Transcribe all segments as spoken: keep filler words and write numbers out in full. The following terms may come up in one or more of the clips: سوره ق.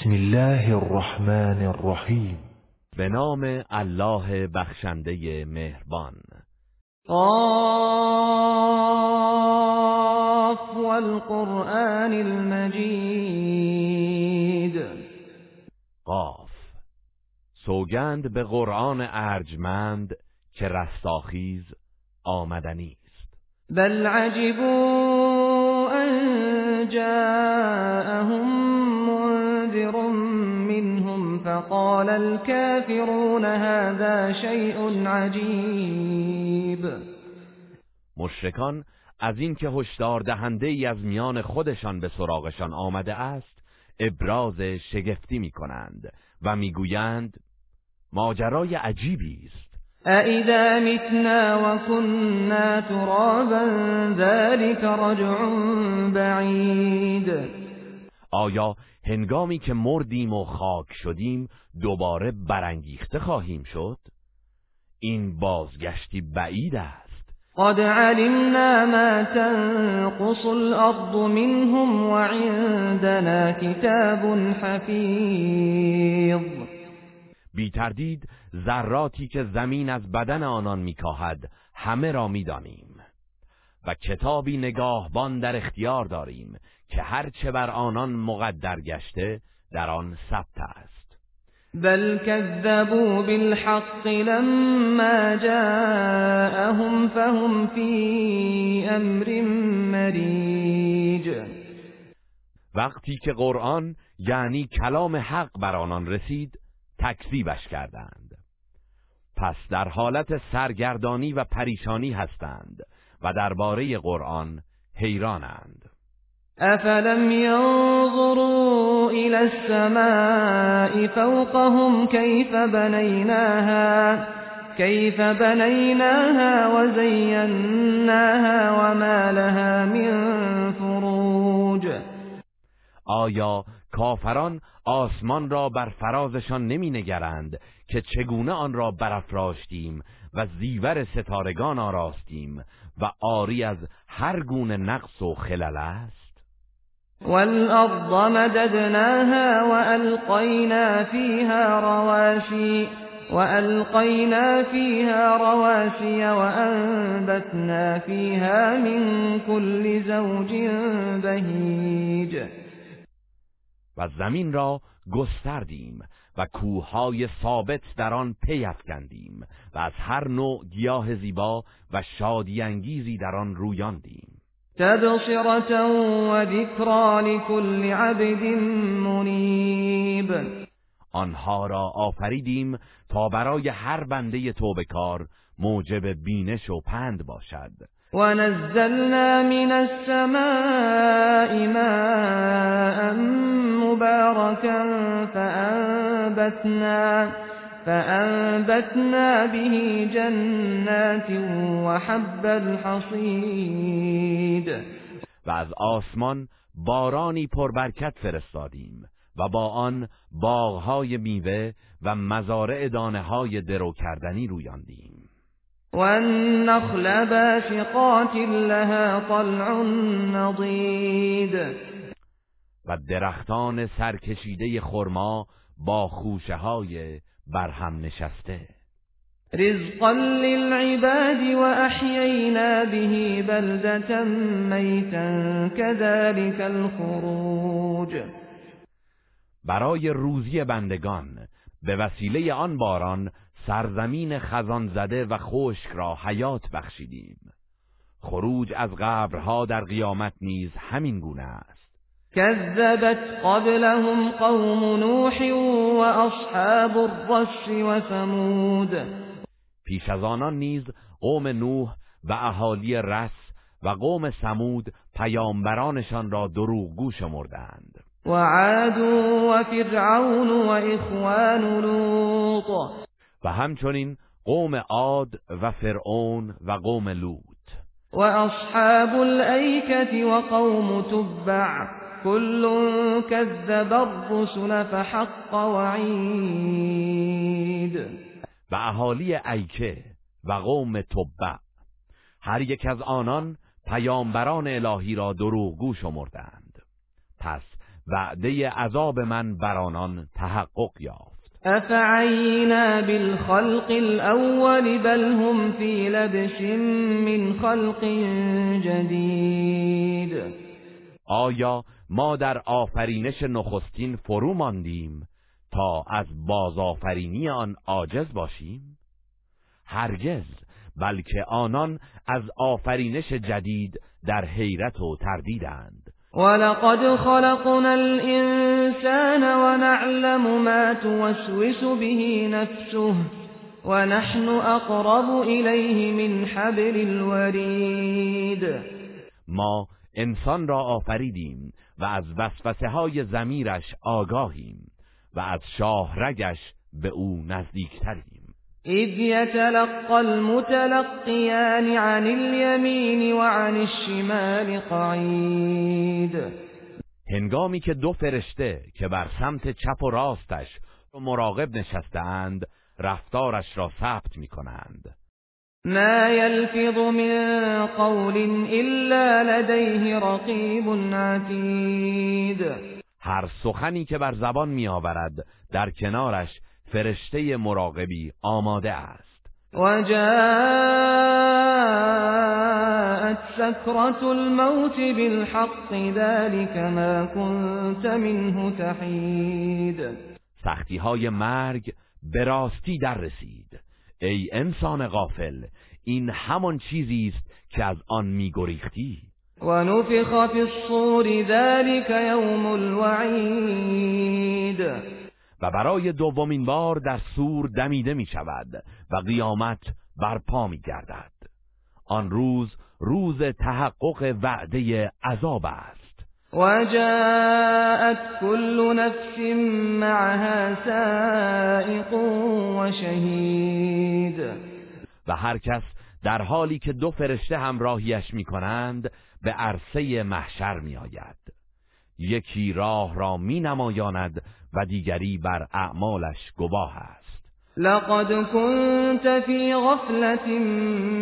بسم الله الرحمن الرحیم. به نام الله بخشنده مهربان. قاف والقرآن المجید. قاف، سوگند به قرآن ارجمند که رستاخیز آمدنی است. بل عجبوا ان جاءهم منهم فقال الكافرون هذا شيء عجيب. مشرکان از اینکه هشدار دهنده ای از میان خودشان به سراغشان آمده است ابراز شگفتی میکنند و میگویند ماجرای عجیبی است. أإذا متنا وكنا ترابا ذلك رجع بعيد. آیا هنگامی که مردیم و خاک شدیم دوباره برانگیخته خواهیم شد؟ این بازگشتی بعید است. قد علمنا ما تنقص الارض منهم وعندنا کتاب حفیظ. بی تردید ذراتی که زمین از بدن آنان میکاهد همه را میدانیم و کتابی نگاهبان در اختیار داریم که هرچه بر آنان مقدر گشته در آن ثبت است. بل کذبوا بالحق لما جاءهم فهم فی امر مریج. وقتی که قرآن یعنی کلام حق بر آنان رسید تکذیبش کردند، پس در حالت سرگردانی و پریشانی هستند و درباره قرآن حیرانند. افلم ينظروا الى السماء فوقهم كيف بنيناها كيف بنيناها وزيناها وما لها من فروج. آیا کافران آسمان را بر فرازشان نمی نگرند که چگونه آن را برافراشتیم و زیور ستارگان آراستیم و آری از هر گونه نقص و خلل است؟ والارض مددناها والقینا فیها رواسی والقینا فیها رواسی وانبتنا فیها من کل زوج بهیج. و زمین را گستردیم و کوههای ثابت در آن پی افکندیم و از هر نوع گیاه زیبا و شادی انگیزی در آن رویاندیم. تبصرة و ذکری لكل عبد منیب. آنها را آفریدیم تا برای هر بنده توبهکار موجب بینش و پند باشد. و نزلنا من السماء ماء مباركا فأنبتنا فأنبتنا به جنات وحب الحصید. و از آسمان بارانی پربرکت فرستادیم و با آن باغهای میوه و مزارع دانه‌های درو کردنی رویاندیم. وَالنَّخْلَ بَاسِقَاتٍ لَهَا طَلْعٌ نَضِيدٌ. و درختان سرکشیده خرما با خوشه‌های برهم نشسته. رزقاً للعباد وأحيينا به بلدة ميتا كذلك الخروج. برای روزی بندگان به وسیله آن باران سرزمین خزان زده و خشک را حیات بخشیدیم. خروج از قبرها در قیامت نیز همین گونه است. کذبت قبلهم قوم نوح و اصحاب الرس و ثمود. پیش از آنان نیز قوم نوح و اهالی رس و قوم ثمود پیامبرانشان را دروغگو شمردند. و عاد و فرعون و اخوان لوط. و همچنین قوم عاد و فرعون و قوم لوط. و اصحاب الایکه و قوم تبع کل کذب الرسل فحق وعید. و اهالی ایکه و قوم تبع، هر یک از آنان پیامبران الهی را دروغگو شمردند، پس وعده عذاب من بر آنان تحقق یافت. افعینا بالخلق الاول بل هم فی لبش من خلق جدید. آیا ما در آفرینش نخستین فرو ماندیم تا از بازآفرینی آن عاجز باشیم؟ هرگز، بلکه آنان از آفرینش جدید در حیرت و تردیدند. وَلَقَدْ خَلَقْنَا الْإِنسَانَ وَنَعْلَمُ مَا تُوَسْوِسُ بِهِ نَفْسُهُ وَنَحْنُ أَقْرَبُ إِلَيْهِ مِنْ حَبْلِ الْوَرِيدِ. ما انسان را آفریدیم و از وسوسه های ضمیرش آگاهیم و از شاهرگش به او نزدیکتریم. اذ يتلقى المتلقيان عن اليمين وعن الشمال قعيد. هنگامی که دو فرشته که بر سمت چپ و راستش مراقب نشستند رفتارش را ثبت می‌کنند. ما يلفظ من قول الا لديه رقيب عتيد. هر سخنی که بر زبان می‌آورد در کنارش فرشته مراقبی آماده است. و جاءت سکرة الموت بالحق ذلك ما كنت منه تحید. سختی های مرگ به راستی در رسید. ای انسان غافل، این همان چیزی است که از آن می‌گریختی. و نفخ فی الصور ذلك یوم الوعید. و برای دومین بار در سور دمیده می شود و قیامت برپا می گردد. آن روز روز تحقق وعده عذاب است. و جاءت كل نفس معها سائق و شهید. و هر کس در حالی که دو فرشته همراهیش می کنند به عرصه محشر می آید. یکی راه را می نمایاند و دیگری بر اعمالش گواه است. لقد كنت في غفلة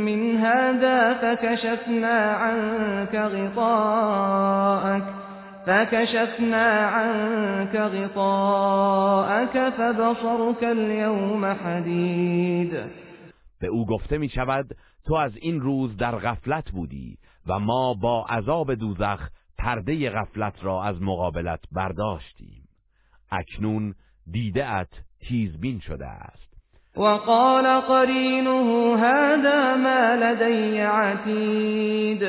من هذا فكشفنا عنك غطاءك فكشفنا عنك غطاءك فبصرك اليوم حديد. به او گفته می شود تو از این روز در غفلت بودی و ما با عذاب دوزخ پرده غفلت را از مقابلت برداشتیم. اکنون دیده‌ات تیزبین شده است. و قال قرینه هذا ما لدی عتید.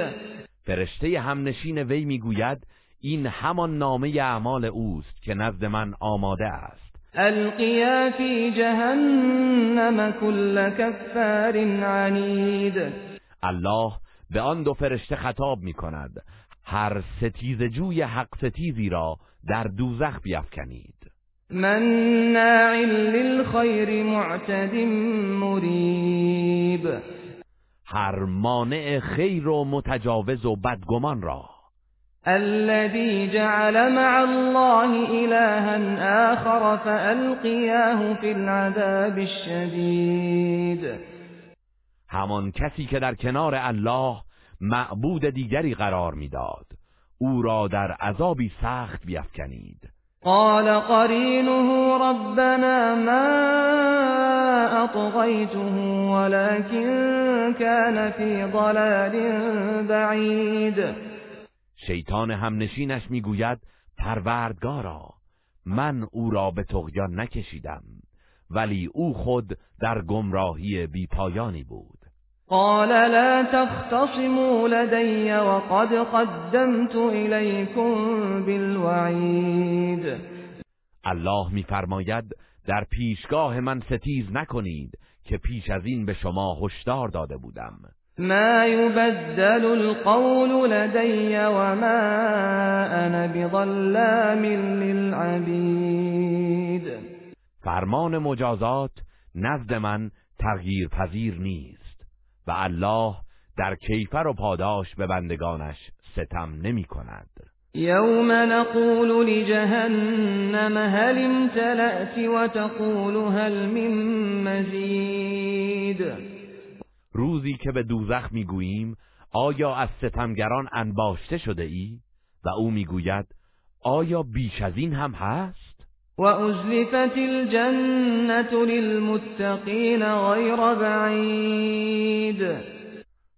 فرشته همنشین وی میگوید این همان نامه اعمال اوست که نزد من آماده است. القیا فی جهنم کل کفار عنید. الله به آن دو فرشته خطاب میکند هر ستیز جوی حق ستیزی را در دوزخ بیفکنید. من ناعل للخیر معتد مریب. هر مانع خیر و متجاوز و بدگمان را. الذی جعل مع الله الها آخر فألقیاه فی العذاب الشدید. همان کسی که در کنار الله معبود دیگری قرار میداد او را در عذابی سخت بیفکنید. قال قرینه ربنا ما اطغیته ولكن كان في ضلال بعید. شیطان همنشینش میگوید پروردگارا، من او را به طغیان نکشیدم ولی او خود در گمراهی بیپایانی بود. قال لا تختصموا لدي وقد قدمت إليكم بالوعيد. الله می‌فرماید در پیشگاه من ستیز نکنید که پیش از این به شما هشدار داده بودم. ما يبدل القول لدي وما أنا بظلام للعبيد. فرمان مجازات نزد من تغییر پذیر نیست و الله در کیفر و پاداش به بندگانش ستم نمی کند. یوم نقول لجهنم هل امتلأت و تقول هل من مزید. روزی که به دوزخ می گوییم آیا از ستمگران انباشته شده ای؟ و او می گوید آیا بیش از این هم هست؟ و ازلفت الجنت للمتقین غیر بعید.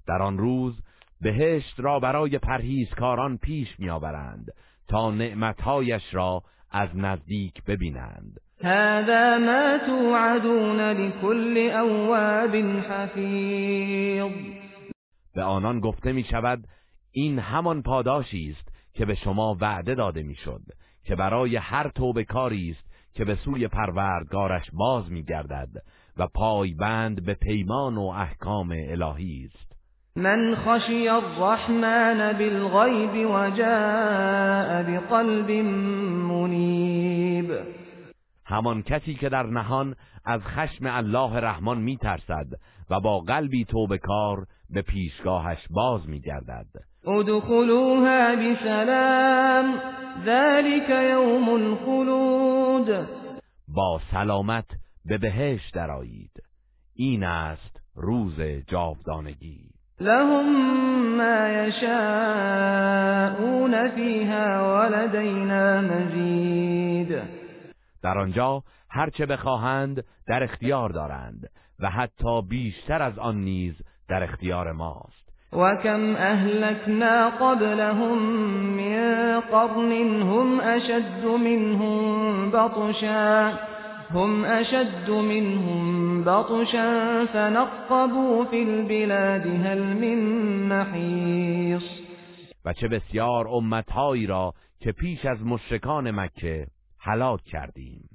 در آن روز بهشت را برای پرهیزکاران پیش می‌آورند تا نعمت‌هایش را از نزدیک ببینند. هذا ما توعدون لكل اواب حفیظ. به آنان گفته می شود این همان پاداشی است که به شما وعده داده می شد که برای هر توبه کاری است که به سوی پروردگارش باز می گردد و پایبند به پیمان و احکام الهی است. من خشی الرحمن بالغیب و جاء بقلب منیب. همان کسی که در نهان از خشم الله رحمان می ترسد و با قلبی توبه‌کار به پیشگاهش باز می گردد. ادخلوها بسلام ذلک یوم الخلود. با سلامت به بهشت درآیید، این است روز جاودانگی. لهم ما یشاءون فیها ولدینا مزید. در آنجا هر چه بخواهند در اختیار دارند و حتی بیشتر از آن نیز در اختیار ماست. و کم اهلکنا قبلهم من قرن هم اشد منهم بطشا هم اشد منهم بطشا فنقبوا في البلاد هل من محیص. و چه بسیار امتهایی را که پیش از مشرکان مکه هلاک کردیم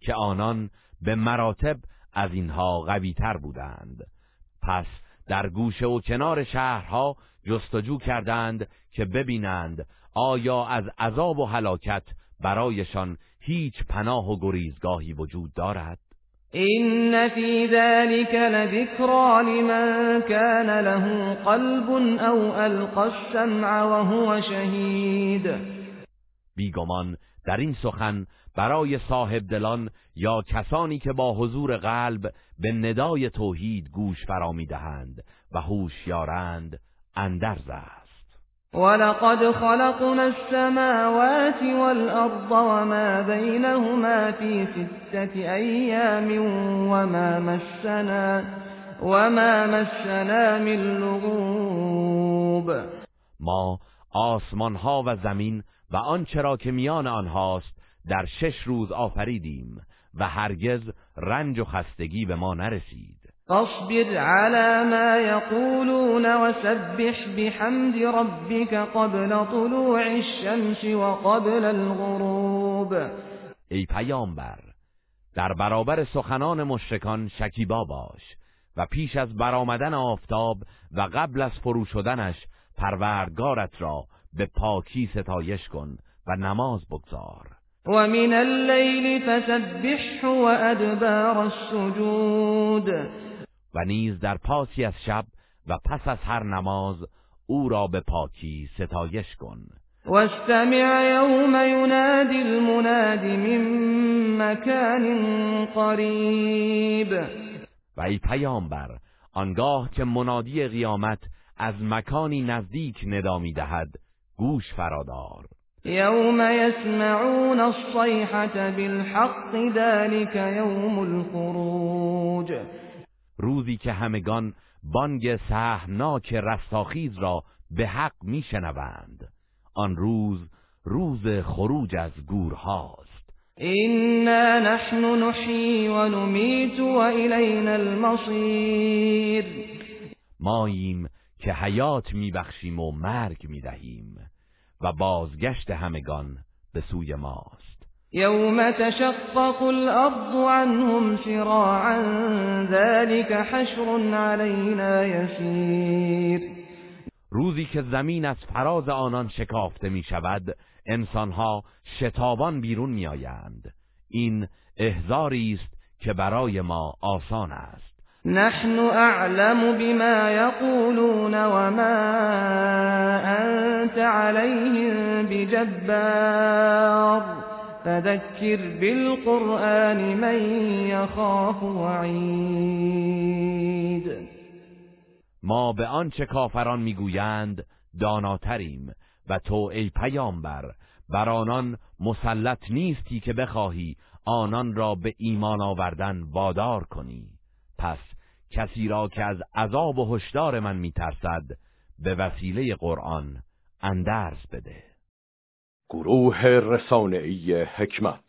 که آنان به مراتب از اینها قوی تر بودند، پس در گوشه و کنار شهرها جستجو کردند که ببینند آیا از عذاب و هلاکت برایشان هیچ پناه و گریزگاهی وجود دارد. این فی ذلک لذکری لمن کان له قلب او القى السمع و هو شهید. بیگمان در این سخن برای صاحب دلان یا کسانی که با حضور قلب به ندای توحید گوش فرامی دهند و هوشیارند اندرز است. وَلَقَدْ خَلَقْنَا السَّمَاوَاتِ وَالْأَرْضَ وَمَا بَيْنَهُمَا فِي سِتَّةِ أَيَّامٍ وَمَا مَسَّنَا وَمَا مَسَّنَا مِن لُّغُوبٍ. ما آسمانها و زمین و آنچه را که میان آنهاست در شش روز آفریدیم و هرگز رنج و خستگی به ما نرسید. فاصبر علی ما یقولون و سبح بحمد ربک قبل طلوع الشمس و قبل الغروب. ای پیامبر، در برابر سخنان مشرکان شکیبا باش و پیش از برآمدن آفتاب و قبل از فرو شدنش پروردگارت را به پاکی ستایش کن و نماز بگذار. و من اللیل فسبحه و ادبار السجود. و نیز در پاسی از شب و پس از هر نماز او را به پاکی ستایش کن. و استمع یوم ینادی المنادی من مکان قریب. و ای پیامبر، آنگاه که منادی قیامت از مکانی نزدیک ندا می‌دهد گوش فرادار. یوم یسمعون الصیحة بالحق ذلك یوم الخروج. روزی که همگان بانگ سهمناک رستاخیز را به حق میشنوند، آن روز روز خروج از گورهاست. انا نحن نحیی و نمیت و الینا المصیر. ماییم که حیات میبخشیم و مرگ میدهیم و بازگشت همگان به سوی ماست. یوم تشقق الارض عنهم سراعا ذلك حشر علینا یسیر. روزی که زمین از فراز آنان شکافته می شود، انسانها شتابان بیرون می آیند. این احضاری است که برای ما آسان است. نحن اعلم بما یقولون وما انت علیهم بجبار فذکر بالقرآن من یخاف وعید. ما به آنچه کافران میگویند داناتریم و تو ای پیامبر بر آنان مسلط نیستی که بخواهی آنان را به ایمان آوردن وادار کنی. پس کسی را که از عذاب و هشدار من میترسد به وسیله قرآن اندرز بده. گروه رسانه‌ای حکمت.